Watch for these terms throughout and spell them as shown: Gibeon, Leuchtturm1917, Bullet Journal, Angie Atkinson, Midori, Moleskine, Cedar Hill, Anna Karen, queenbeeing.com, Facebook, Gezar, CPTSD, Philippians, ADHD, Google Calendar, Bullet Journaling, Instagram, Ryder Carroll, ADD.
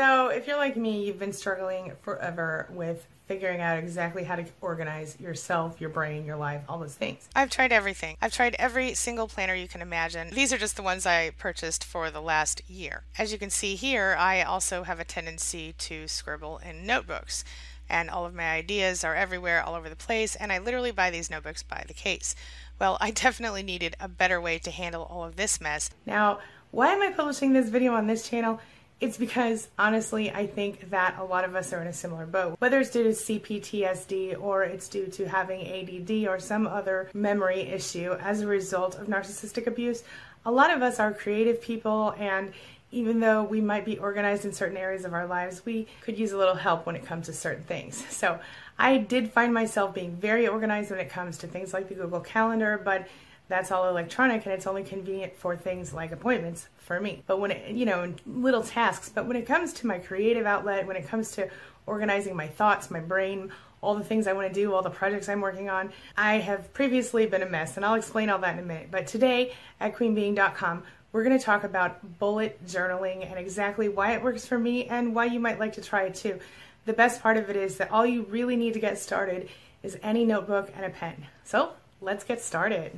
So if you're like me, you've been struggling forever with figuring out exactly how to organize yourself, your brain, your life, all those things. I've tried everything. I've tried every single planner you can imagine. These are just the ones I purchased for the last year. As you can see here, I also have a tendency to scribble in notebooks, and all of my ideas are everywhere, all over the place, and I literally buy these notebooks by the case. Well, I definitely needed a better way to handle all of this mess. Now, why am I publishing this video on this channel? It's because, honestly, I think that a lot of us are in a similar boat. Whether it's due to CPTSD or it's due to having ADD or some other memory issue as a result of narcissistic abuse, a lot of us are creative people, and even though we might be organized in certain areas of our lives, we could use a little help when it comes to certain things. So I did find myself being very organized when it comes to things like the Google Calendar, but that's all electronic, and it's only convenient for things like appointments for me. But when it, little tasks, but when it comes to my creative outlet, when it comes to organizing my thoughts, my brain, all the things I want to do, all the projects I'm working on, I have previously been a mess, and I'll explain all that in a minute. But today at queenbeeing.com, we're going to talk about bullet journaling and exactly why it works for me and why you might like to try it too. The best part of it is that all you really need to get started is any notebook and a pen. So let's get started.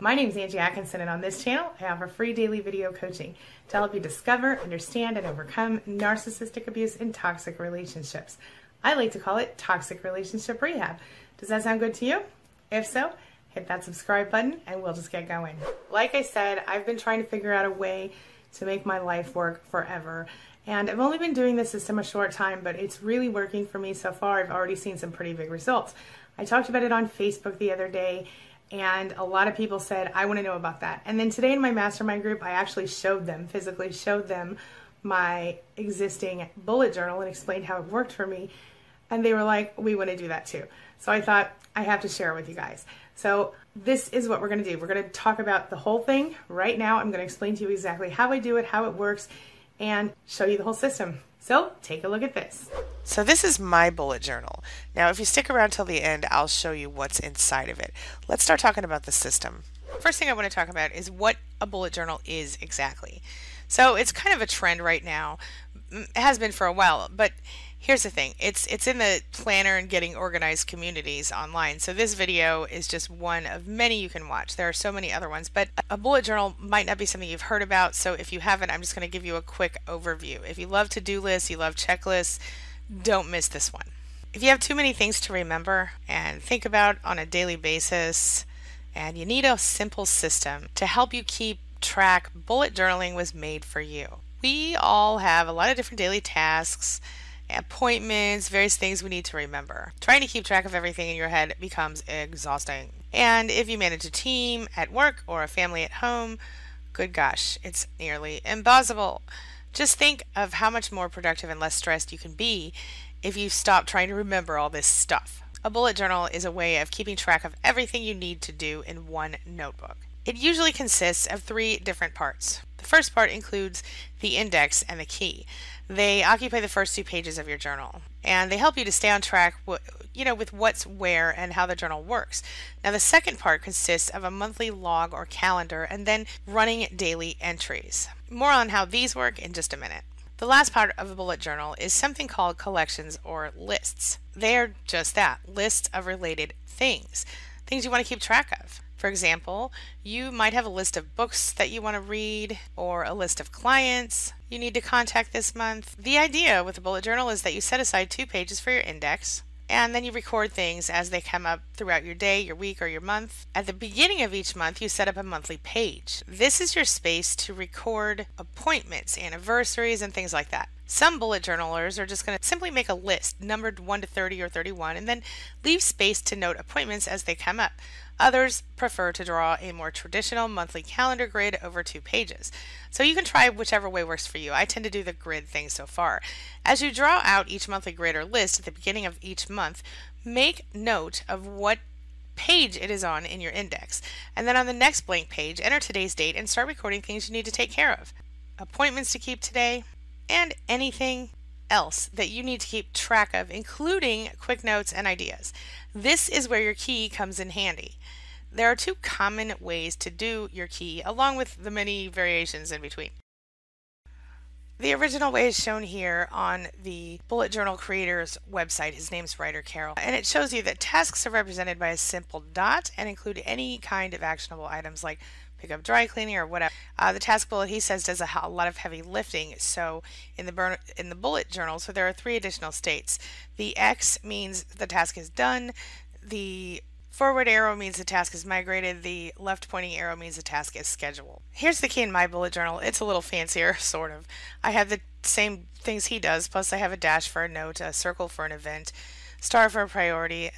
My name is Angie Atkinson, and on this channel, I offer free daily video coaching to help you discover, understand, and overcome narcissistic abuse in toxic relationships. I like to call it toxic relationship rehab. Does that sound good to you? If so, hit that subscribe button, and we'll just get going. Like I said, I've been trying to figure out a way to make my life work forever, and I've only been doing this system a short time, but it's really working for me so far. I've already seen some pretty big results. I talked about it on Facebook the other day, and a lot of people said, I want to know about that. And then today in my mastermind group, I actually showed them, physically showed them my existing bullet journal and explained how it worked for me. And they were like, we want to do that too. So I thought, I have to share it with you guys. So this is what we're going to do. We're going to talk about the whole thing right now. I'm going to explain to you exactly how I do it, how it works, and show you the whole system. So take a look at this. So this is my bullet journal. Now, if you stick around till the end, I'll show you what's inside of it. Let's start talking about the system. First thing I want to talk about is what a bullet journal is exactly. So it's kind of a trend right now. It has been for a while, but here's the thing. It's in the planner and getting organized communities online. So this video is just one of many you can watch. There are so many other ones, but a bullet journal might not be something you've heard about. So if you haven't, I'm just going to give you a quick overview. If you love to-do lists, you love checklists, don't miss this one. If you have too many things to remember and think about on a daily basis, and you need a simple system to help you keep track, bullet journaling was made for you. We all have a lot of different daily tasks, appointments, various things we need to remember. Trying to keep track of everything in your head becomes exhausting. And if you manage a team at work or a family at home, good gosh, it's nearly impossible. Just think of how much more productive and less stressed you can be if you stop trying to remember all this stuff. A bullet journal is a way of keeping track of everything you need to do in one notebook. It usually consists of three different parts. The first part includes the index and the key. They occupy the first two pages of your journal, and they help you to stay on track with what's where and how the journal works. Now, the second part consists of a monthly log or calendar and then running daily entries. More on how these work in just a minute. The last part of the bullet journal is something called collections or lists. They are just that, lists of related things, things you want to keep track of. For example, you might have a list of books that you want to read or a list of clients you need to contact this month. The idea with a bullet journal is that you set aside two pages for your index, and then you record things as they come up throughout your day, your week, or your month. At the beginning of each month, you set up a monthly page. This is your space to record appointments, anniversaries, and things like that. Some bullet journalers are just going to simply make a list numbered 1 to 30 or 31 and then leave space to note appointments as they come up. Others prefer to draw a more traditional monthly calendar grid over two pages. So you can try whichever way works for you. I tend to do the grid thing so far. As you draw out each monthly grid or list at the beginning of each month, make note of what page it is on in your index. And then on the next blank page, enter today's date and start recording things you need to take care of. Appointments to keep today, and anything else that you need to keep track of, including quick notes and ideas. This is where your key comes in handy. There are two common ways to do your key, along with the many variations in between. The original way is shown here on the Bullet Journal creator's website. His name's Ryder Carroll, and it shows you that tasks are represented by a simple dot and include any kind of actionable items like pick up dry cleaning or whatever. The task bullet, he says, does a lot of heavy lifting. So in the Bullet Journal, so there are three additional states. The X means the task is done. The forward arrow means the task is migrated. The left pointing arrow means the task is scheduled. Here's the key in my bullet journal. It's a little fancier, sort of. I have the same things he does, plus I have a dash for a note, a circle for an event, star for a priority,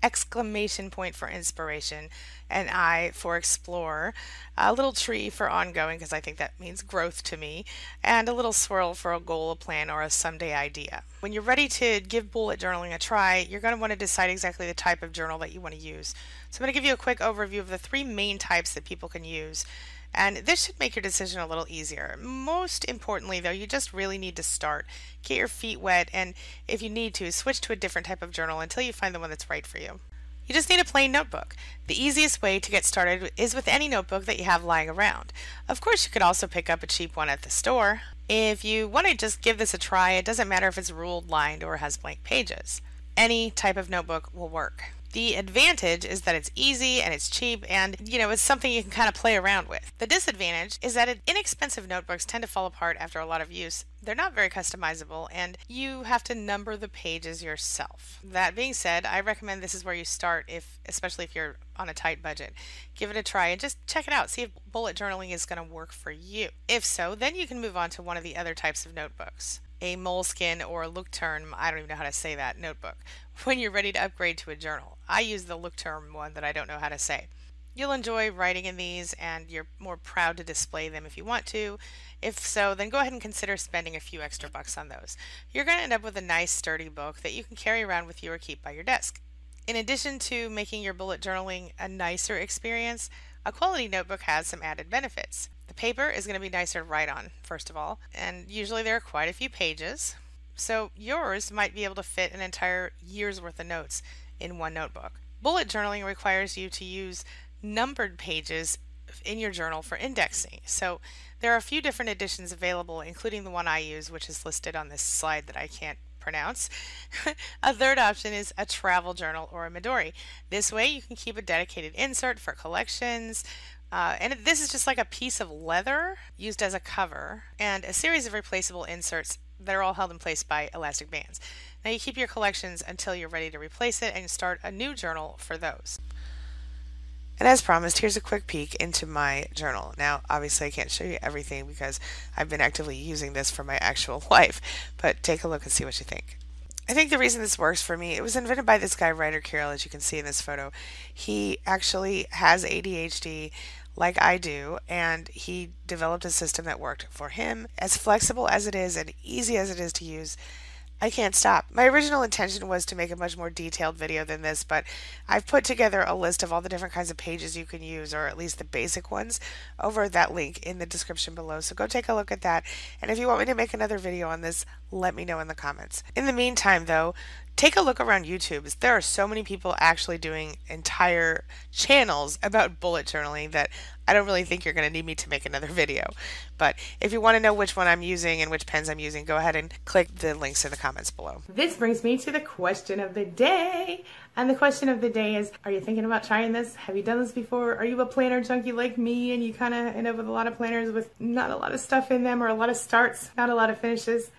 exclamation point for inspiration, an I for explore, a little tree for ongoing, because I think that means growth to me, and a little swirl for a goal, a plan, or a someday idea. When you're ready to give bullet journaling a try, you're going to want to decide exactly the type of journal that you want to use. So I'm going to give you a quick overview of the three main types that people can use, and this should make your decision a little easier. Most importantly, though, you just really need to start, get your feet wet, and if you need to, switch to a different type of journal until you find the one that's right for you. You just need a plain notebook. The easiest way to get started is with any notebook that you have lying around. Of course, you could also pick up a cheap one at the store. If you want to just give this a try, it doesn't matter if it's ruled, lined, or has blank pages. Any type of notebook will work. The advantage is that it's easy and it's cheap and, you know, it's something you can kind of play around with. The disadvantage is that inexpensive notebooks tend to fall apart after a lot of use. They're not very customizable and you have to number the pages yourself. That being said, I recommend this is where you start, especially if you're on a tight budget. Give it a try and just check it out. See if bullet journaling is going to work for you. If so, then you can move on to one of the other types of notebooks. A Moleskine or a Leuchtturm, I don't even know how to say that, notebook, when you're ready to upgrade to a journal. I use the Leuchtturm one that I don't know how to say. You'll enjoy writing in these and you're more proud to display them if you want to. If so, then go ahead and consider spending a few extra bucks on those. You're going to end up with a nice sturdy book that you can carry around with you or keep by your desk. In addition to making your bullet journaling a nicer experience, a quality notebook has some added benefits. The paper is going to be nicer to write on, first of all, and usually there are quite a few pages, so yours might be able to fit an entire year's worth of notes in one notebook. Bullet journaling requires you to use numbered pages in your journal for indexing, so there are a few different editions available, including the one I use, which is listed on this slide that I can't pronounce. A third option is a travel journal or a Midori. This way you can keep a dedicated insert for collections, and this is just like a piece of leather used as a cover and a series of replaceable inserts that are all held in place by elastic bands. Now you keep your collections until you're ready to replace it and start a new journal for those. And as promised, here's a quick peek into my journal. Now, obviously I can't show you everything because I've been actively using this for my actual life, but take a look and see what you think. I think the reason this works for me, it was invented by this guy, Ryder Carroll, as you can see in this photo. He actually has ADHD like I do, and he developed a system that worked for him. As flexible as it is and easy as it is to use, I can't stop. My original intention was to make a much more detailed video than this, but I've put together a list of all the different kinds of pages you can use, or at least the basic ones, over that link in the description below. So go take a look at that. And if you want me to make another video on this, let me know in the comments. In the meantime, though, take a look around YouTube. There are so many people actually doing entire channels about bullet journaling that I don't really think you're going to need me to make another video. But if you want to know which one I'm using and which pens I'm using, go ahead and click the links in the comments below. This brings me to the question of the day. And the question of the day is, are you thinking about trying this? Have you done this before? Are you a planner junkie like me and you kind of end up with a lot of planners with not a lot of stuff in them, or a lot of starts, not a lot of finishes?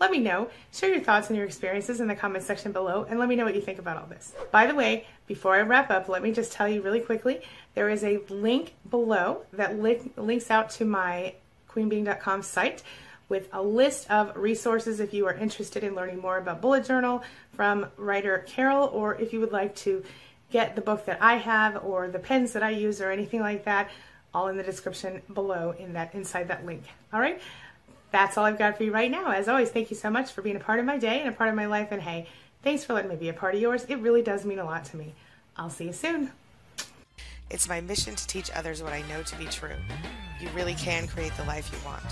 Let me know. Share your thoughts and your experiences in the comments section below, and let me know what you think about all this. By the way, before I wrap up, let me just tell you really quickly, there is a link below that links out to my queenbeeing.com site with a list of resources if you are interested in learning more about Bullet Journal from Ryder Carroll, or if you would like to get the book that I have or the pens that I use or anything like that, all in the description below inside that link. All right? That's all I've got for you right now. As always, thank you so much for being a part of my day and a part of my life. And hey, thanks for letting me be a part of yours. It really does mean a lot to me. I'll see you soon. It's my mission to teach others what I know to be true. You really can create the life you want.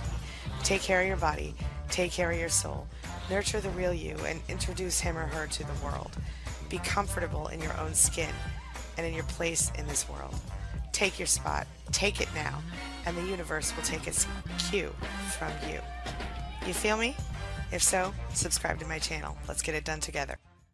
Take care of your body. Take care of your soul. Nurture the real you and introduce him or her to the world. Be comfortable in your own skin. and in your place in this world. Take your spot, take it now, and the universe will take its cue from you. You feel me? If so, subscribe to my channel. Let's get it done together.